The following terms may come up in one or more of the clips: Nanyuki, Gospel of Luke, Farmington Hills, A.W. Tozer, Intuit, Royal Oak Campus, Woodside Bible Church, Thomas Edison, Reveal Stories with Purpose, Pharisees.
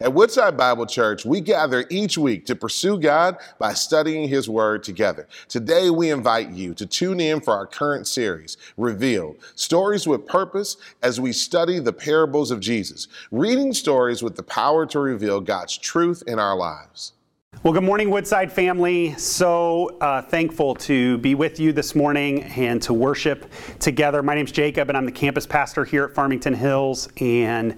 At Woodside Bible Church, we gather each week to pursue God by studying His Word together. Today, we invite you to tune in for our current series, Reveal Stories with Purpose, as we study the parables of Jesus, reading stories with the power to reveal God's truth in our lives. Well, good morning, Woodside family. So thankful to be with you this morning and to worship together. My name's Jacob, and I'm the campus pastor here at Farmington Hills. And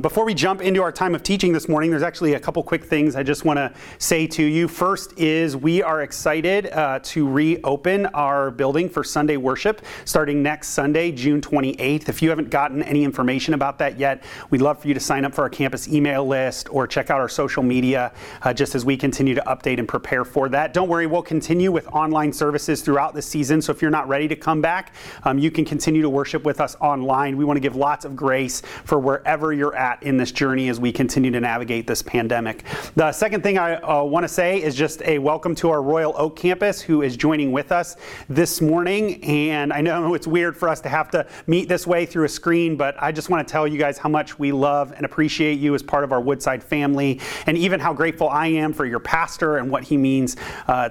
before we jump into our time of teaching this morning, there's actually a couple quick things I just want to say to you. First is we are excited to reopen our building for Sunday worship starting next Sunday, June 28th. If you haven't gotten any information about that yet, we'd love for you to sign up for our campus email list or check out our social media just as we continue to update and prepare for that. Don't worry, we'll continue with online services throughout the season. So if you're not ready to come back, you can continue to worship with us online. We want to give lots of grace for wherever you're at in this journey as we continue to navigate this pandemic. The second thing I want to say is just a welcome to our Royal Oak Campus who is joining with us this morning. And I know it's weird for us to have to meet this way through a screen, but I just want to tell you guys how much we love and appreciate you as part of our Woodside family, and even how grateful I am for your pastor and what he means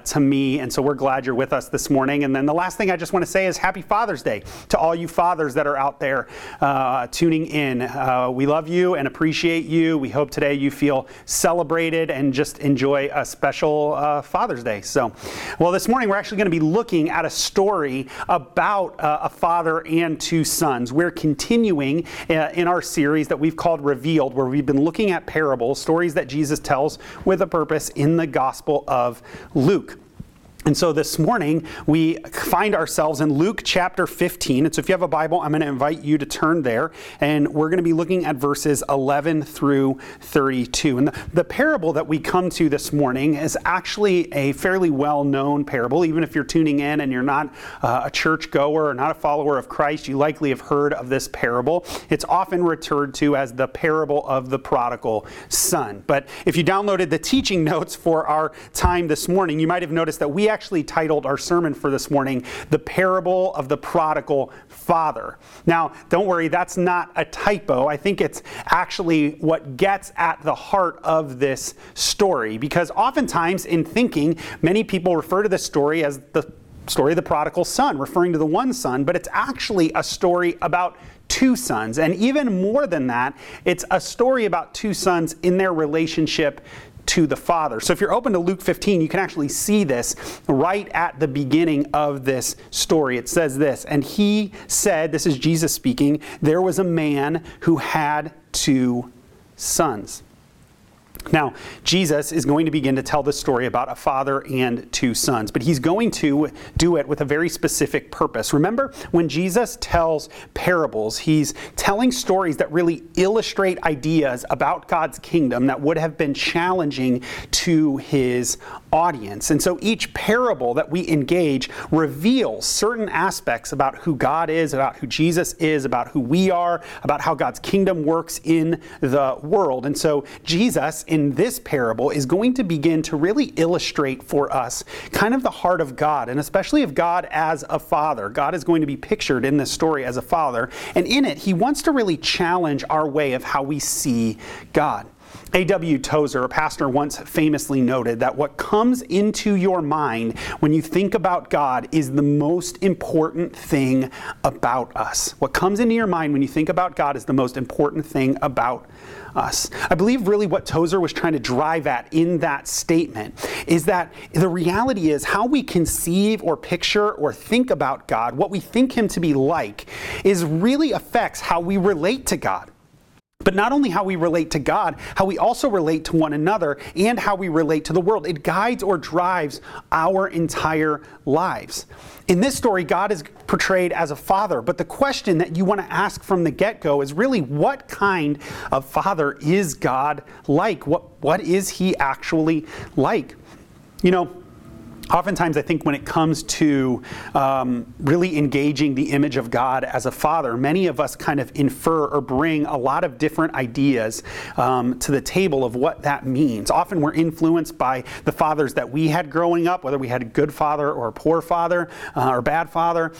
to me. And so we're glad you're with us this morning. And then the last thing I just want to say is happy Father's Day to all you fathers that are out there tuning in. We love you and appreciate you. We hope today you feel celebrated and just enjoy a special Father's Day. So, well, this morning we're actually going to be looking at a story about a father and two sons. We're continuing in our series that we've called Revealed, where we've been looking at parables, stories that Jesus tells with a purpose in the Gospel of Luke. And so this morning, we find ourselves in Luke chapter 15. And so if you have a Bible, I'm going to invite you to turn there. And we're going to be looking at verses 11 through 32. And the parable that we come to this morning is actually a fairly well-known parable. Even if you're tuning in and you're not a churchgoer or not a follower of Christ, you likely have heard of this parable. It's often referred to as the parable of the prodigal son. But if you downloaded the teaching notes for our time this morning, you might have noticed that we actually titled our sermon for this morning, The Parable of the Prodigal Father. Now, don't worry, that's not a typo. I think it's actually what gets at the heart of this story, because oftentimes in thinking, many people refer to this story as the story of the prodigal son, referring to the one son, but it's actually a story about two sons. And even more than that, it's a story about two sons in their relationship to the Father. So if you're open to Luke 15, you can actually see this right at the beginning of this story. It says this, and he said, this is Jesus speaking, there was a man who had two sons. Now, Jesus is going to begin to tell this story about a father and two sons, but he's going to do it with a very specific purpose. Remember, when Jesus tells parables, he's telling stories that really illustrate ideas about God's kingdom that would have been challenging to his audience. And so each parable that we engage reveals certain aspects about who God is, about who Jesus is, about who we are, about how God's kingdom works in the world. And so Jesus, in this parable, is going to begin to really illustrate for us kind of the heart of God, and especially of God as a father. God is going to be pictured in this story as a father, and in it, he wants to really challenge our way of how we see God. A.W. Tozer, a pastor, once famously noted that what comes into your mind when you think about God is the most important thing about us. What comes into your mind when you think about God is the most important thing about us. I believe really what Tozer was trying to drive at in that statement is that the reality is how we conceive or picture or think about God, what we think Him to be like, is really affects how we relate to God. But not only how we relate to God, how we also relate to one another and how we relate to the world. It guides or drives our entire lives. In this story, God is portrayed as a father, but the question that you want to ask from the get-go is really, what kind of father is God like? What is he actually like? You know, Oftentimes, I think when it comes to really engaging the image of God as a father, many of us kind of infer or bring a lot of different ideas to the table of what that means. Often we're influenced by the fathers that we had growing up, whether we had a good father or a poor father or bad father.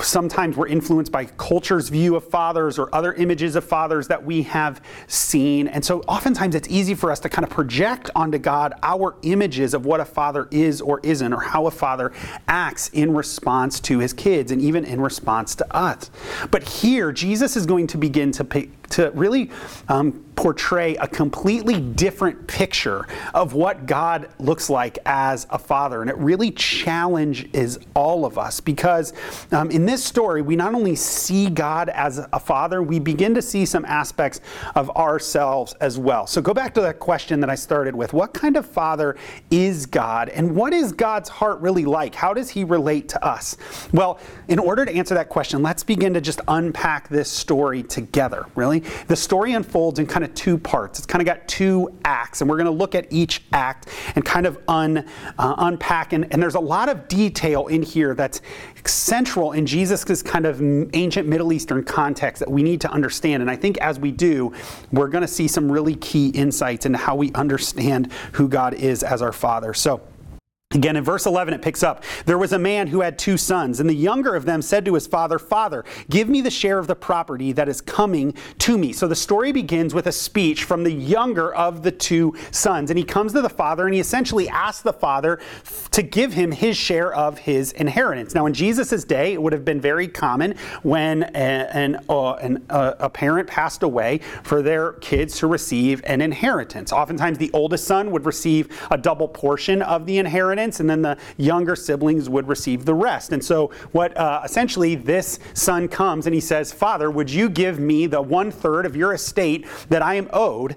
Sometimes we're influenced by culture's view of fathers or other images of fathers that we have seen. And so oftentimes it's easy for us to kind of project onto God our images of what a father is or isn't, or how a father acts in response to his kids and even in response to us. But here, Jesus is going to begin to really portray a completely different picture of what God looks like as a father. And it really challenges all of us because in this story, we not only see God as a father, we begin to see some aspects of ourselves as well. So go back to that question that I started with. What kind of father is God? And what is God's heart really like? How does he relate to us? Well, in order to answer that question, let's begin to just unpack this story together, really. The story unfolds in kind of two parts. It's kind of got two acts, and we're going to look at each act and kind of unpack. And there's a lot of detail in here that's central in Jesus' kind of ancient Middle Eastern context that we need to understand. And I think as we do, we're going to see some really key insights into how we understand who God is as our Father. So, again, in verse 11, it picks up. There was a man who had two sons, and the younger of them said to his father, "Father, give me the share of the property that is coming to me." So the story begins with a speech from the younger of the two sons. And he comes to the father, and he essentially asks the father to give him his share of his inheritance. Now, in Jesus' day, it would have been very common when a parent passed away for their kids to receive an inheritance. Oftentimes, the oldest son would receive a double portion of the inheritance, and then the younger siblings would receive the rest. And so what essentially this son comes and he says, "Father, would you give me the 1/3 of your estate that I am owed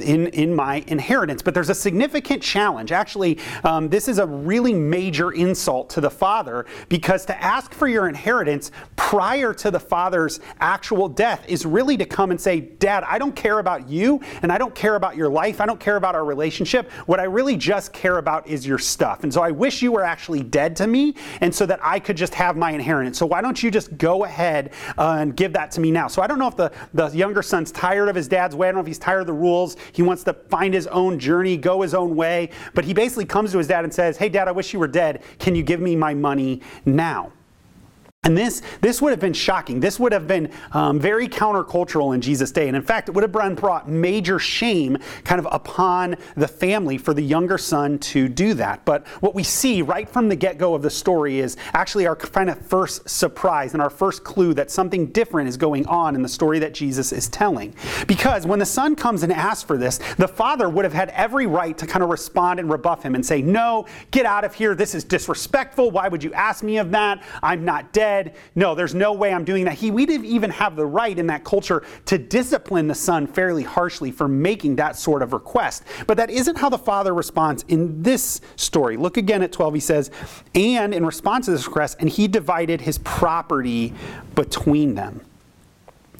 in my inheritance?" But there's a significant challenge. Actually, this is a really major insult to the father, because to ask for your inheritance prior to the father's actual death is really to come and say, "Dad, I don't care about you, and I don't care about your life. I don't care about our relationship. What I really just care about is your stuff. And so I wish you were actually dead to me, and so that I could just have my inheritance. So why don't you just go ahead and give that to me now?" So I don't know if the younger son's tired of his dad's way. I don't know if he's tired of the rules. He wants to find his own journey, go his own way. But he basically comes to his dad and says, "Hey, Dad, I wish you were dead. Can you give me my money now?" And this would have been shocking. This would have been very countercultural in Jesus' day. And in fact, it would have brought major shame kind of upon the family for the younger son to do that. But what we see right from the get-go of the story is actually our kind of first surprise and our first clue that something different is going on in the story that Jesus is telling. Because when the son comes and asks for this, the father would have had every right to kind of respond and rebuff him and say, "No, get out of here. This is disrespectful. Why would you ask me of that? I'm not dead. No, there's no way I'm doing that." We didn't even have the right in that culture to discipline the son fairly harshly for making that sort of request. But that isn't how the father responds in this story. Look again at 12, he says, "And in response to this request, and he divided his property between them."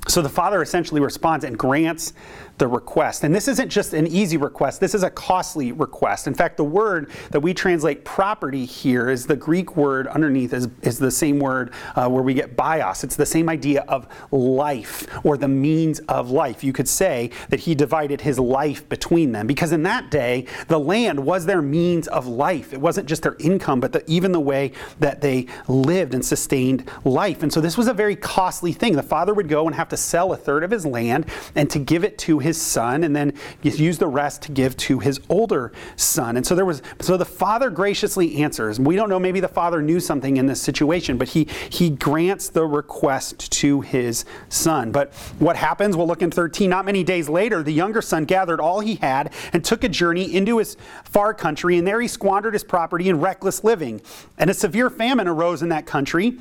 So the father essentially responds and grants the request. And this isn't just an easy request. This is a costly request. In fact, the word that we translate property here is the Greek word underneath is the same word where we get bios. It's the same idea of life or the means of life. You could say that he divided his life between them, because in that day, the land was their means of life. It wasn't just their income, but even the way that they lived and sustained life. And so this was a very costly thing. The father would go and have to sell 1/3 of his land and to give it to his son, and then use the rest to give to his older son. And so the father graciously answers. We don't know, maybe the father knew something in this situation, but he grants the request to his son. But what happens? We'll look in 13. Not many days later, the younger son gathered all he had and took a journey into his far country, and there he squandered his property in reckless living. And a severe famine arose in that country,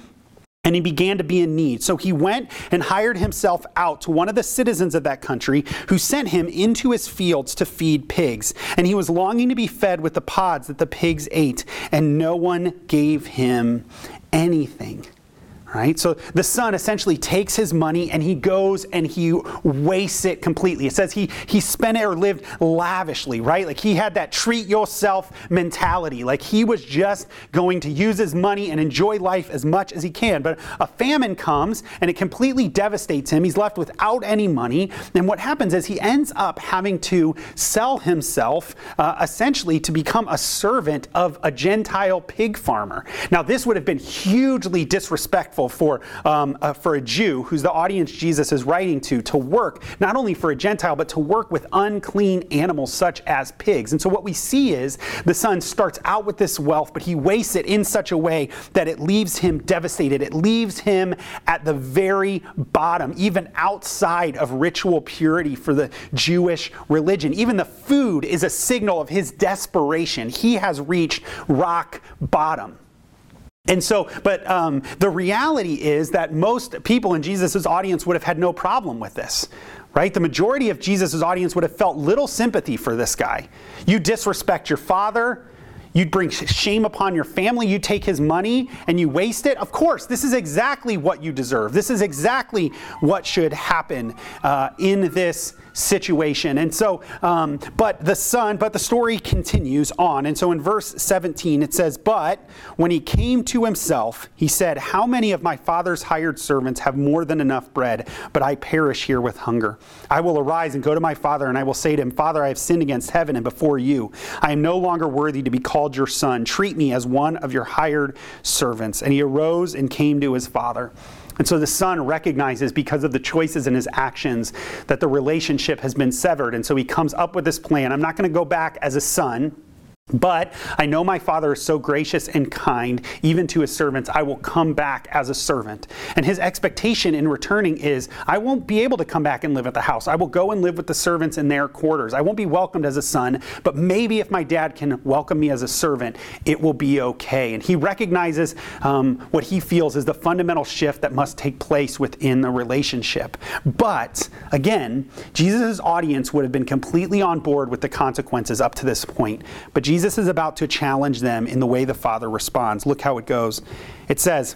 and he began to be in need. So he went and hired himself out to one of the citizens of that country, who sent him into his fields to feed pigs. And he was longing to be fed with the pods that the pigs ate, and no one gave him anything. Right? So the son essentially takes his money and he goes and he wastes it completely. It says he spent it or lived lavishly, right? Like he had that treat yourself mentality. Like he was just going to use his money and enjoy life as much as he can. But a famine comes and it completely devastates him. He's left without any money. And what happens is he ends up having to sell himself essentially to become a servant of a Gentile pig farmer. Now this would have been hugely disrespectful for a Jew, who's the audience Jesus is writing to work not only for a Gentile, but to work with unclean animals such as pigs. And so what we see is the son starts out with this wealth, but he wastes it in such a way that it leaves him devastated. It leaves him at the very bottom, even outside of ritual purity for the Jewish religion. Even the food is a signal of his desperation. He has reached rock bottom. And so, but the reality is that most people in Jesus' audience would have had no problem with this, right? The majority of Jesus' audience would have felt little sympathy for this guy. You disrespect your father, you'd bring shame upon your family, you take his money and you waste it. Of course, this is exactly what you deserve. This is exactly what should happen in this situation. And so, but the story continues on. And so in verse 17, it says, "But when he came to himself, he said, 'How many of my father's hired servants have more than enough bread, but I perish here with hunger? I will arise and go to my father, and I will say to him, Father, I have sinned against heaven and before you. I am no longer worthy to be called your son. Treat me as one of your hired servants.' And he arose and came to his father." And so the son recognizes, because of the choices in his actions, that the relationship has been severed. And so he comes up with this plan. I'm not going to go back as a son, but I know my father is so gracious and kind, even to his servants. I will come back as a servant. And his expectation in returning is, I won't be able to come back and live at the house. I will go and live with the servants in their quarters. I won't be welcomed as a son, but maybe if my dad can welcome me as a servant, it will be okay. And he recognizes what he feels is the fundamental shift that must take place within the relationship. But again, Jesus' audience would have been completely on board with the consequences up to this point. But Jesus is about to challenge them in the way the Father responds. Look how it goes. It says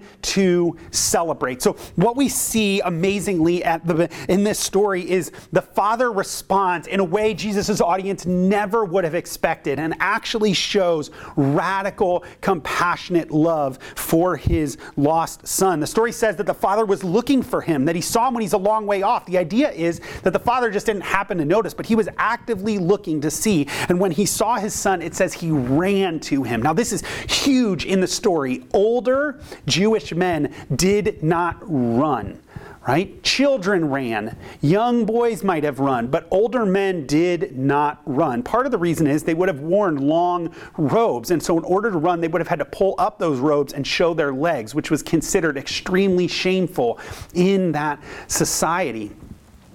to celebrate." So what we see amazingly in this story is the father responds in a way Jesus' audience never would have expected, and actually shows radical, compassionate love for his lost son. The story says that the father was looking for him, that he saw him when he's a long way off. The idea is that the father just didn't happen to notice, but he was actively looking to see. And when he saw his son, it says he ran to him. Now this is huge in the story. Older Jewish men did not run, right? Children ran. Young boys might have run, but older men did not run. Part of the reason is they would have worn long robes. And so in order to run, they would have had to pull up those robes and show their legs, which was considered extremely shameful in that society.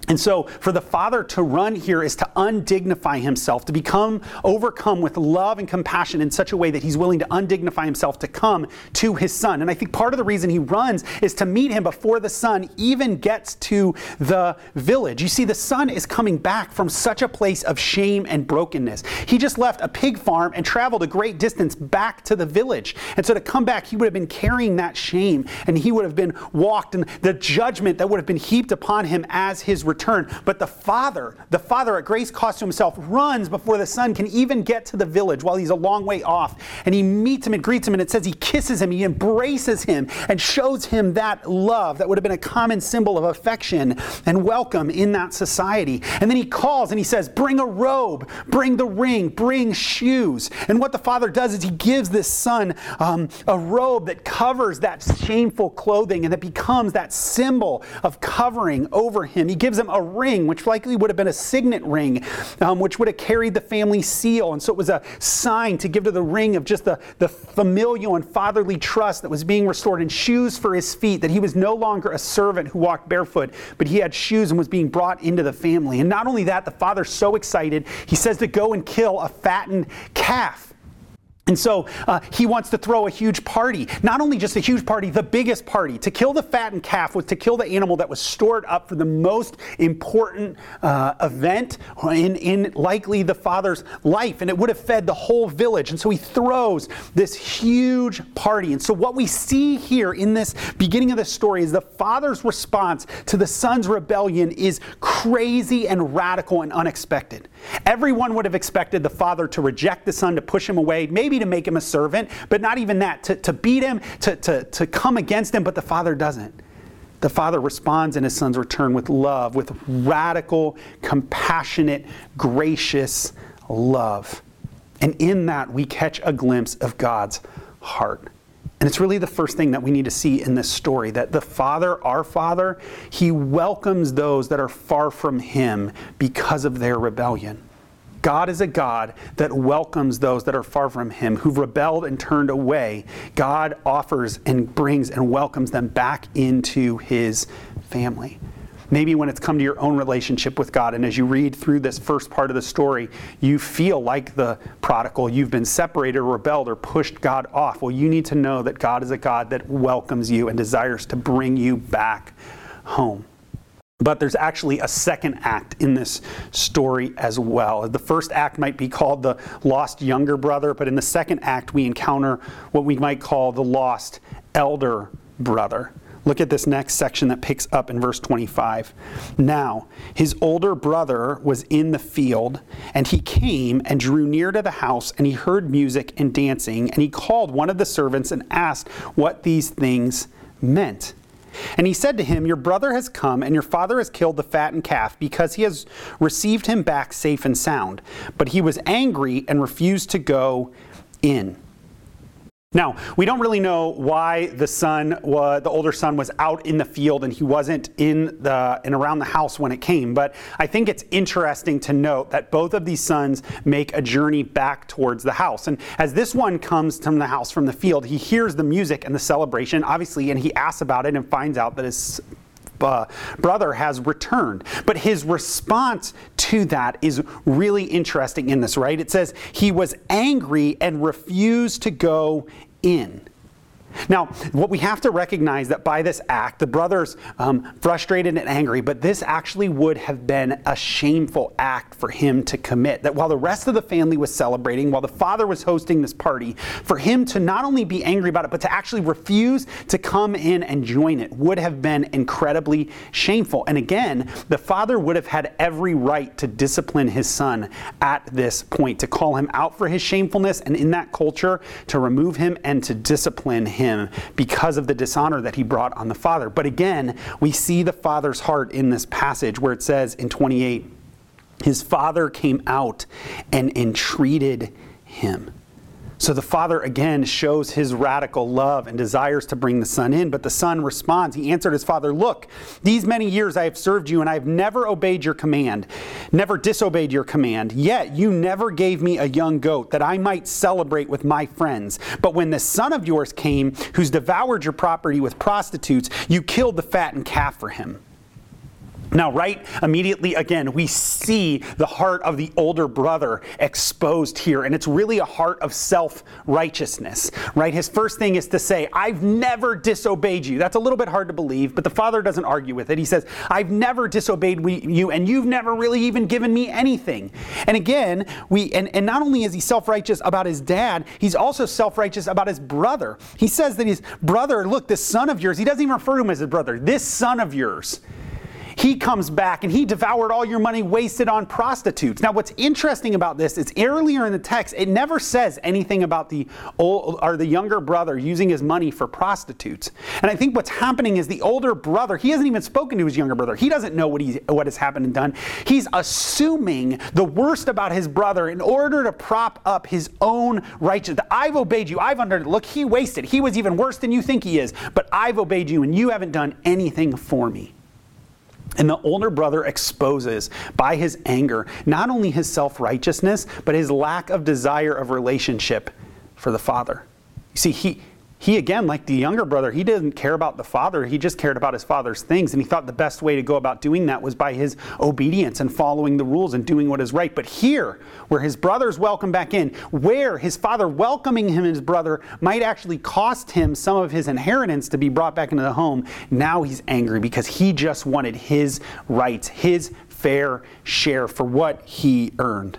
And so for the father to run here is to undignify himself, to become overcome with love and compassion in such a way that he's willing to undignify himself to come to his son. And I think part of the reason he runs is to meet him before the son even gets to the village. You see, the son is coming back from such a place of shame and brokenness. He just left a pig farm and traveled a great distance back to the village. And so to come back, he would have been carrying that shame, and he would have been walked, and the judgment that would have been heaped upon him as his return. But the father at great cost to himself, runs before the son can even get to the village while he's a long way off. And he meets him and greets him, and it says he kisses him, he embraces him, and shows him that love that would have been a common symbol of affection and welcome in that society. And then he calls and he says, "Bring a robe, bring the ring, bring shoes." And what the father does is he gives this son a robe that covers that shameful clothing, and that becomes that symbol of covering over him. He gives him them a ring, which likely would have been a signet ring, which would have carried the family seal. And so it was a sign to give to the ring of just the familial and fatherly trust that was being restored, and shoes for his feet, that he was no longer a servant who walked barefoot, but he had shoes and was being brought into the family. And not only that, the father's so excited, he says to go and kill a fattened calf. And so he wants to throw a huge party. Not only just a huge party, the biggest party. To kill the fattened calf was to kill the animal that was stored up for the most important event in likely the father's life. And it would have fed the whole village. And so he throws this huge party. And so what we see here in this beginning of the story is the father's response to the son's rebellion is crazy and radical and unexpected. Everyone would have expected the father to reject the son, to push him away, maybe to make him a servant, but not even that, to beat him, to come against him, but the father doesn't. The father responds in his son's return with love, with radical, compassionate, gracious love. And in that, we catch a glimpse of God's heart. And it's really the first thing that we need to see in this story, that the Father, our Father, He welcomes those that are far from Him because of their rebellion. God is a God that welcomes those that are far from Him, who've rebelled and turned away. God offers and brings and welcomes them back into His family. Maybe when it's come to your own relationship with God, and as you read through this first part of the story, you feel like the prodigal. You've been separated, rebelled, or pushed God off. Well, you need to know that God is a God that welcomes you and desires to bring you back home. But there's actually a second act in this story as well. The first act might be called the lost younger brother, but in the second act we encounter what we might call the lost elder brother. Look at this next section that picks up in verse 25. Now, his older brother was in the field, and he came and drew near to the house, and he heard music and dancing, and he called one of the servants and asked what these things meant. And he said to him, your brother has come, and your father has killed the fattened calf, because he has received him back safe and sound. But he was angry and refused to go in. Now, we don't really know why the older son was out in the field and he wasn't in the and around the house when it came, but I think it's interesting to note that both of these sons make a journey back towards the house. And as this one comes from the house, from the field, he hears the music and the celebration, obviously, and he asks about it and finds out that his brother has returned. But his response to that is really interesting in this, right? It says he was angry and refused to go in. Now, what we have to recognize that by this act, the brother's frustrated and angry, but this actually would have been a shameful act for him to commit. That while the rest of the family was celebrating, while the father was hosting this party, for him to not only be angry about it, but to actually refuse to come in and join it would have been incredibly shameful. And again, the father would have had every right to discipline his son at this point, to call him out for his shamefulness, and in that culture, to remove him and to discipline him because of the dishonor that he brought on the father. But again, we see the father's heart in this passage where it says in 28, his father came out and entreated him. So the father again shows his radical love and desires to bring the son in, but the son responds. He answered his father, look, these many years I have served you and I have never obeyed your command, never disobeyed your command. Yet you never gave me a young goat that I might celebrate with my friends. But when this son of yours came, who's devoured your property with prostitutes, you killed the fattened calf for him. Now, right immediately again, we see the heart of the older brother exposed here, and it's really a heart of self-righteousness, right? His first thing is to say, I've never disobeyed you. That's a little bit hard to believe, but the father doesn't argue with it. He says, I've never disobeyed you, and you've never really even given me anything. And again, and not only is he self-righteous about his dad, he's also self-righteous about his brother. He says that his brother, look, this son of yours, he doesn't even refer to him as his brother, this son of yours. He comes back and he devoured all your money wasted on prostitutes. Now, what's interesting about this is earlier in the text, it never says anything about the younger brother using his money for prostitutes. And I think what's happening is the older brother, he hasn't even spoken to his younger brother. He doesn't know what has happened and done. He's assuming the worst about his brother in order to prop up his own righteousness. I've obeyed you. Look, he wasted. He was even worse than you think he is. But I've obeyed you and you haven't done anything for me. And the older brother exposes by his anger not only his self-righteousness, but his lack of desire of relationship for the father. You see, he again, like the younger brother, he didn't care about the father. He just cared about his father's things. And he thought the best way to go about doing that was by his obedience and following the rules and doing what is right. But here, where his brother's welcome back in, where his father welcoming him and his brother might actually cost him some of his inheritance to be brought back into the home, now he's angry because he just wanted his rights, his fair share for what he earned.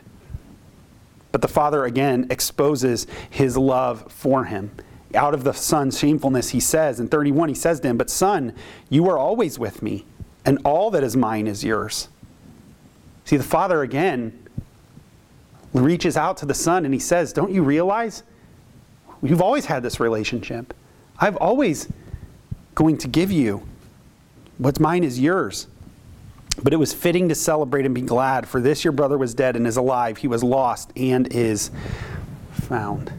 But the father again exposes his love for him. Out of the son's shamefulness, he says, in 31, he says to him, "But son, you are always with me, and all that is mine is yours." See, the father again reaches out to the son and he says, "Don't you realize? You've always had this relationship. I've always going to give you. What's mine is yours. But it was fitting to celebrate and be glad, for this your brother was dead and is alive. He was lost and is found."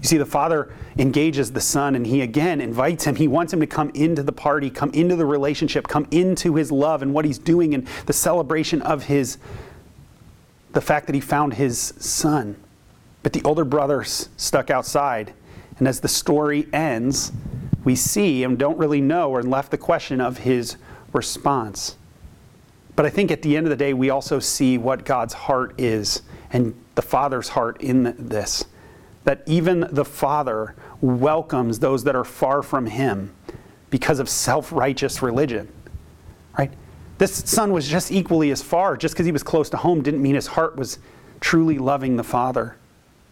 You see, the father engages the son and he again invites him. He wants him to come into the party, come into the relationship, come into his love and what he's doing and the celebration of the fact that he found his son. But the older brother stuck outside. And as the story ends, we see and don't really know or left the question of his response. But I think at the end of the day, we also see what God's heart is and the father's heart in this. That even the Father welcomes those that are far from Him because of self-righteous religion, right? This son was just equally as far. Just because he was close to home didn't mean his heart was truly loving the Father,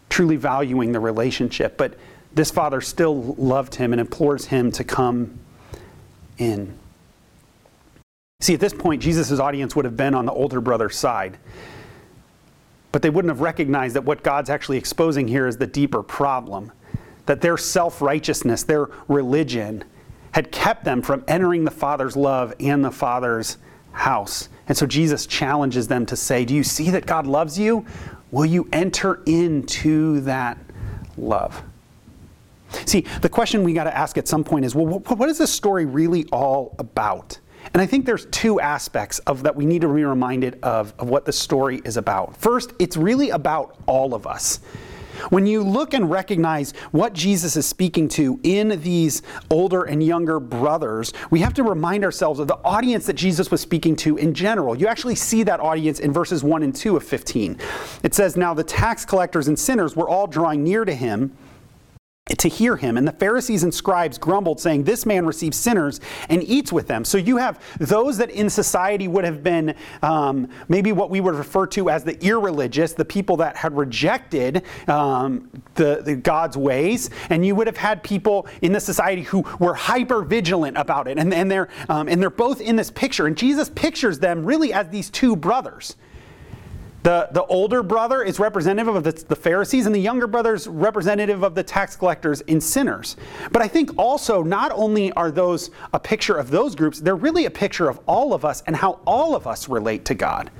truly valuing the relationship. But this Father still loved him and implores him to come in. See, at this point, Jesus' audience would have been on the older brother's side. But they wouldn't have recognized that what God's actually exposing here is the deeper problem. That their self-righteousness, their religion, had kept them from entering the Father's love and the Father's house. And so Jesus challenges them to say, "Do you see that God loves you? Will you enter into that love?" See, the question we got to ask at some point is, well, what is this story really all about? And I think there's two aspects of that we need to be reminded of what the story is about. First, it's really about all of us. When you look and recognize what Jesus is speaking to in these older and younger brothers, we have to remind ourselves of the audience that Jesus was speaking to in general. You actually see that audience in verses 1 and 2 of 15. It says, "Now the tax collectors and sinners were all drawing near to him to hear him. And the Pharisees and scribes grumbled, saying, 'This man receives sinners and eats with them.'" So you have those that in society would have been maybe what we would refer to as the irreligious, the people that had rejected the God's ways. And you would have had people in the society who were hyper-vigilant about it. And they're both in this picture. And Jesus pictures them really as these two brothers. The older brother is representative of the Pharisees, and the younger brother is representative of the tax collectors and sinners. But I think also not only are those a picture of those groups, they're really a picture of all of us and how all of us relate to God.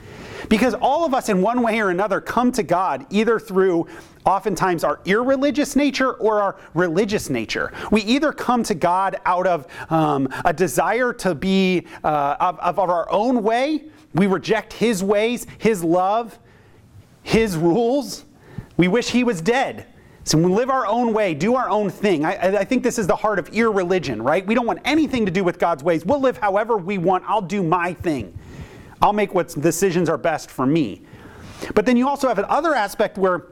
Because all of us in one way or another come to God either through oftentimes our irreligious nature or our religious nature. We either come to God out of a desire to be of our own way. We reject His ways, His love, His rules. We wish He was dead. So we live our own way, do our own thing. I think this is the heart of irreligion, right? We don't want anything to do with God's ways. We'll live however we want. I'll do my thing. I'll make what decisions are best for me. But then you also have another aspect where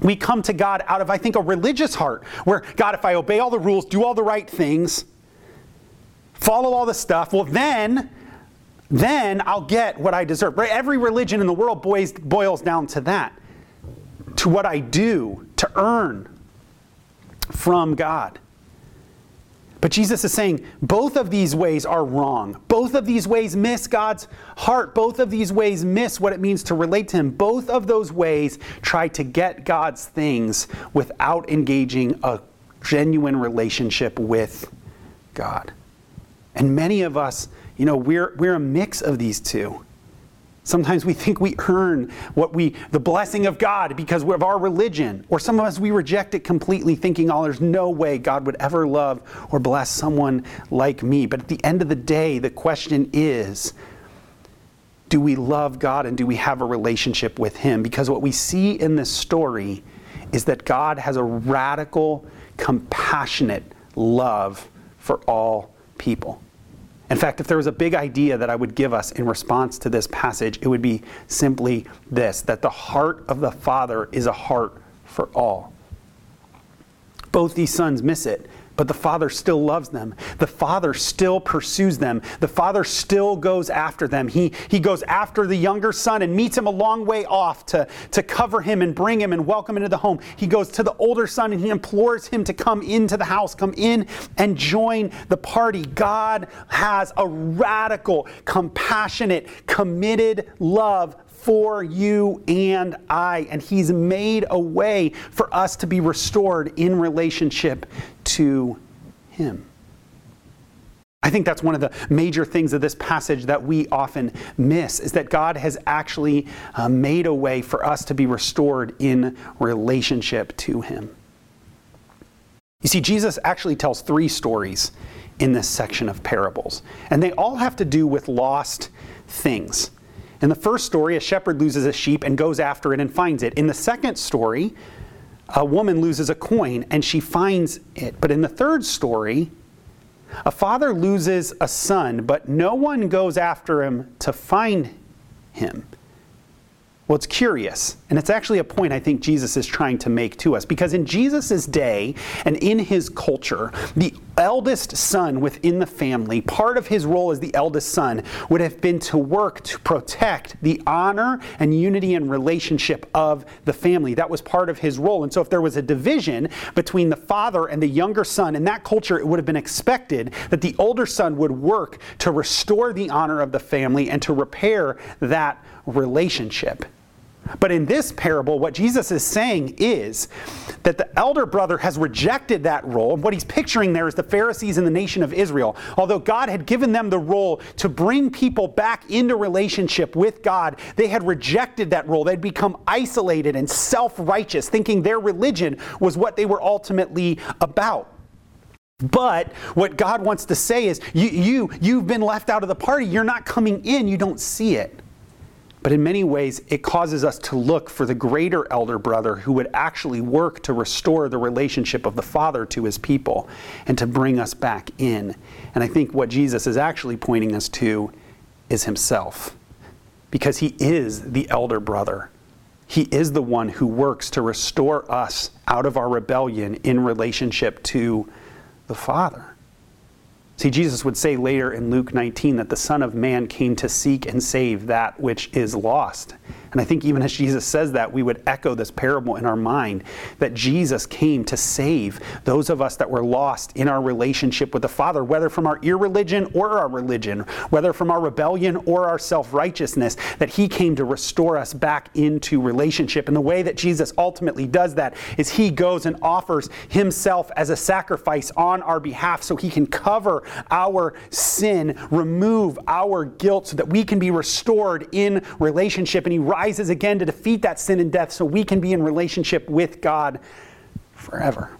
we come to God out of, I think, a religious heart. Where, God, if I obey all the rules, do all the right things, follow all the stuff, well then I'll get what I deserve. Right? Every religion in the world boils down to that. To what I do to earn from God. But Jesus is saying both of these ways are wrong. Both of these ways miss God's heart. Both of these ways miss what it means to relate to Him. Both of those ways try to get God's things without engaging a genuine relationship with God. And many of us, we're a mix of these two. Sometimes we think we earn the blessing of God because of our religion. Or some of us, we reject it completely, thinking, oh, there's no way God would ever love or bless someone like me. But at the end of the day, the question is, do we love God and do we have a relationship with Him? Because what we see in this story is that God has a radical, compassionate love for all people. In fact, if there was a big idea that I would give us in response to this passage, it would be simply this, that the heart of the Father is a heart for all. Both these sons miss it, but the Father still loves them. The Father still pursues them. The Father still goes after them. He goes after the younger son and meets him a long way off to cover him and bring him and welcome him into the home. He goes to the older son and he implores him to come into the house, come in and join the party. God has a radical, compassionate, committed love for you and I. And He's made a way for us to be restored in relationship to Him. I think that's one of the major things of this passage that we often miss, is that God has actually made a way for us to be restored in relationship to Him. You see, Jesus actually tells three stories in this section of parables, and they all have to do with lost things. In the first story, a shepherd loses a sheep and goes after it and finds it. In the second story, a woman loses a coin and she finds it. But in the third story, a father loses a son, but no one goes after him to find him. Well, it's curious, and it's actually a point I think Jesus is trying to make to us, because in Jesus' day and in His culture, the eldest son within the family, part of his role as the eldest son would have been to work to protect the honor and unity and relationship of the family. That was part of his role. And so if there was a division between the father and the younger son, in that culture it would have been expected that the older son would work to restore the honor of the family and to repair that relationship. But in this parable, what Jesus is saying is that the elder brother has rejected that role. And what He's picturing there is the Pharisees and the nation of Israel. Although God had given them the role to bring people back into relationship with God, they had rejected that role. They'd become isolated and self-righteous, thinking their religion was what they were ultimately about. But what God wants to say is, you've been left out of the party. You're not coming in. You don't see it. But in many ways, it causes us to look for the greater elder brother who would actually work to restore the relationship of the father to his people and to bring us back in. And I think what Jesus is actually pointing us to is Himself, because He is the elder brother. He is the one who works to restore us out of our rebellion in relationship to the Father. See, Jesus would say later in Luke 19 that the Son of Man came to seek and save that which is lost. And I think even as Jesus says that, we would echo this parable in our mind, that Jesus came to save those of us that were lost in our relationship with the Father, whether from our irreligion or our religion, whether from our rebellion or our self-righteousness, that He came to restore us back into relationship. And the way that Jesus ultimately does that is He goes and offers Himself as a sacrifice on our behalf so He can cover our sin, remove our guilt so that we can be restored in relationship. And He rises again to defeat that sin and death so we can be in relationship with God forever.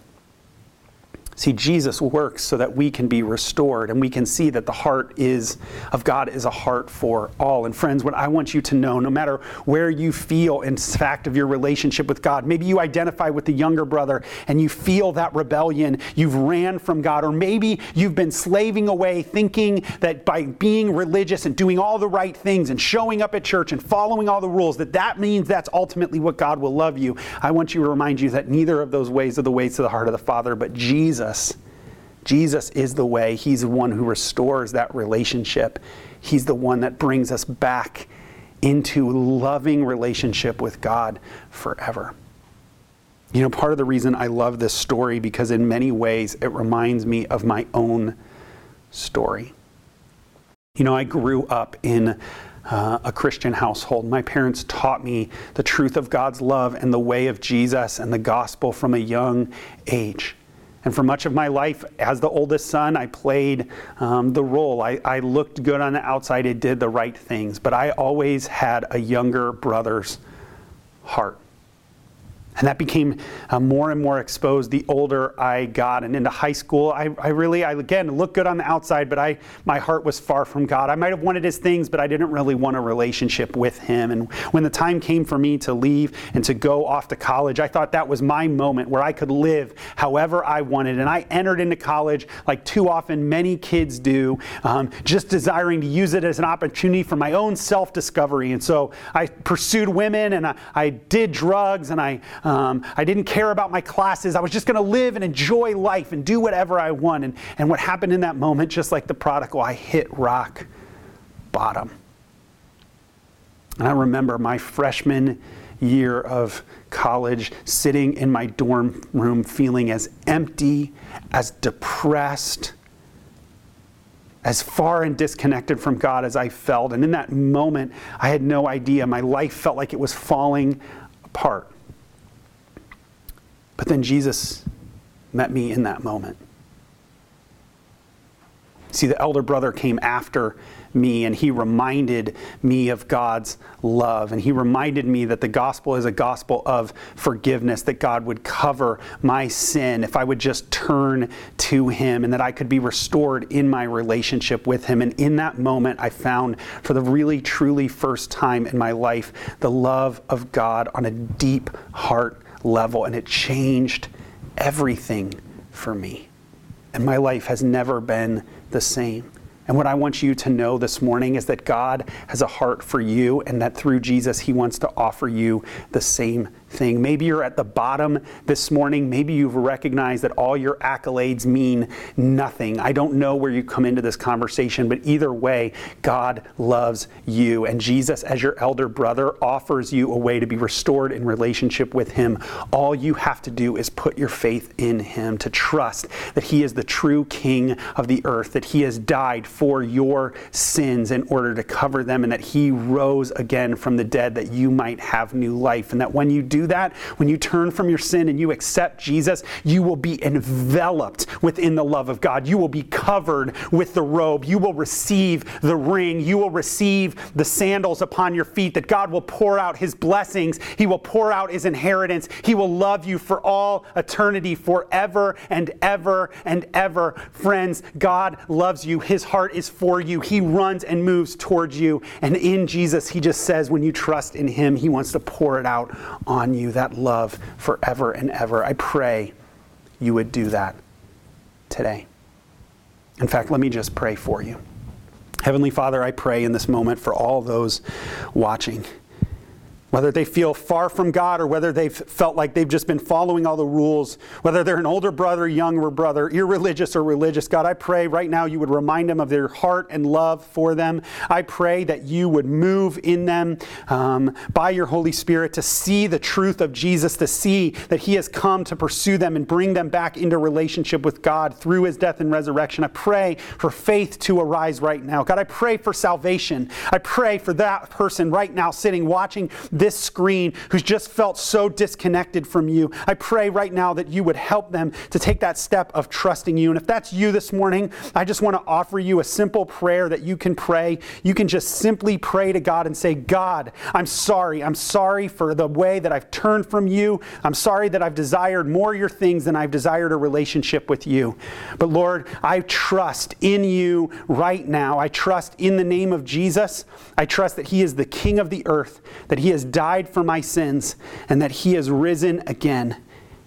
See, Jesus works so that we can be restored, and we can see that the heart of God is a heart for all. And friends, what I want you to know, no matter where you feel in fact of your relationship with God, maybe you identify with the younger brother and you feel that rebellion, you've ran from God, or maybe you've been slaving away thinking that by being religious and doing all the right things and showing up at church and following all the rules, that means that's ultimately what God will love you. I want you to remind you that neither of those ways are the ways to the heart of the Father, but Jesus is the way. He's the one who restores that relationship. He's the one that brings us back into loving relationship with God forever. You know, part of the reason I love this story, because in many ways it reminds me of my own story. You know, I grew up in a Christian household. My parents taught me the truth of God's love and the way of Jesus and the gospel from a young age. And for much of my life, as the oldest son, I played the role. I looked good on the outside. I did the right things. But I always had a younger brother's heart. And that became more and more exposed the older I got. And into high school, I again, looked good on the outside, but my heart was far from God. I might have wanted his things, but I didn't really want a relationship with him. And when the time came for me to leave and to go off to college, I thought that was my moment where I could live however I wanted. And I entered into college, like too often many kids do, just desiring to use it as an opportunity for my own self-discovery. And so I pursued women, and I did drugs, and I didn't care about my classes. I was just going to live and enjoy life and do whatever I want. And what happened in that moment, just like the prodigal, I hit rock bottom. And I remember my freshman year of college sitting in my dorm room feeling as empty, as depressed, as far and disconnected from God as I felt. And in that moment, I had no idea. My life felt like it was falling apart. But then Jesus met me in that moment. See, the elder brother came after me, and he reminded me of God's love. And he reminded me that the gospel is a gospel of forgiveness, that God would cover my sin if I would just turn to him, and that I could be restored in my relationship with him. And in that moment, I found for the really, truly first time in my life, the love of God on a deep heart level, and it changed everything for me. And my life has never been the same. And what I want you to know this morning is that God has a heart for you, and that through Jesus, he wants to offer you the same thing. Maybe you're at the bottom this morning. Maybe you've recognized that all your accolades mean nothing. I don't know where you come into this conversation, but either way, God loves you. And Jesus, as your elder brother, offers you a way to be restored in relationship with him. All you have to do is put your faith in him, to trust that he is the true king of the earth, that he has died for your sins in order to cover them, and that he rose again from the dead that you might have new life. And that when you do that, when you turn from your sin and you accept Jesus, you will be enveloped within the love of God. You will be covered with the robe. You will receive the ring. You will receive the sandals upon your feet, that God will pour out his blessings. He will pour out his inheritance. He will love you for all eternity, forever and ever and ever. Friends, God loves you. His heart is for you. He runs and moves towards you. And in Jesus, he just says, when you trust in him, he wants to pour it out on you, that love forever and ever. I pray you would do that today. In fact, let me just pray for you. Heavenly Father, I pray in this moment for all those watching, whether they feel far from God or whether they've felt like they've just been following all the rules, whether they're an older brother, younger brother, irreligious or religious. God, I pray right now you would remind them of their heart and love for them. I pray that you would move in them by your Holy Spirit to see the truth of Jesus, to see that he has come to pursue them and bring them back into relationship with God through his death and resurrection. I pray for faith to arise right now. God, I pray for salvation. I pray for that person right now sitting, watching this screen, who's just felt so disconnected from you. I pray right now that you would help them to take that step of trusting you. And if that's you this morning, I just want to offer you a simple prayer that you can pray. You can just simply pray to God and say, God, I'm sorry. I'm sorry for the way that I've turned from you. I'm sorry that I've desired more your things than I've desired a relationship with you. But Lord, I trust in you right now. I trust in the name of Jesus. I trust that he is the king of the earth, that he has died for my sins, and that he has risen again.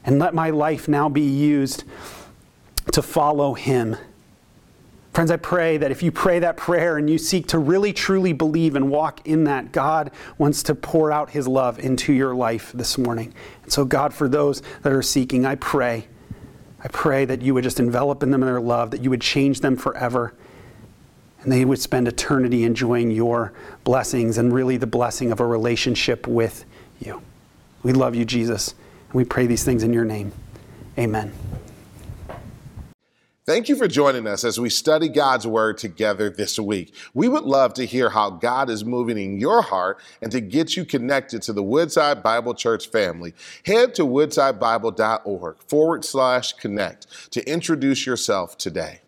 And let my life now be used to follow him. Friends, I pray that if you pray that prayer and you seek to really truly believe and walk in that, God wants to pour out his love into your life this morning. And so God, for those that are seeking, I pray that you would just envelop in them in their love, that you would change them forever, and they would spend eternity enjoying your blessings and really the blessing of a relationship with you. We love you, Jesus, and we pray these things in your name. Amen. Thank you for joining us as we study God's Word together this week. We would love to hear how God is moving in your heart and to get you connected to the Woodside Bible Church family. Head to woodsidebible.org/connect to introduce yourself today.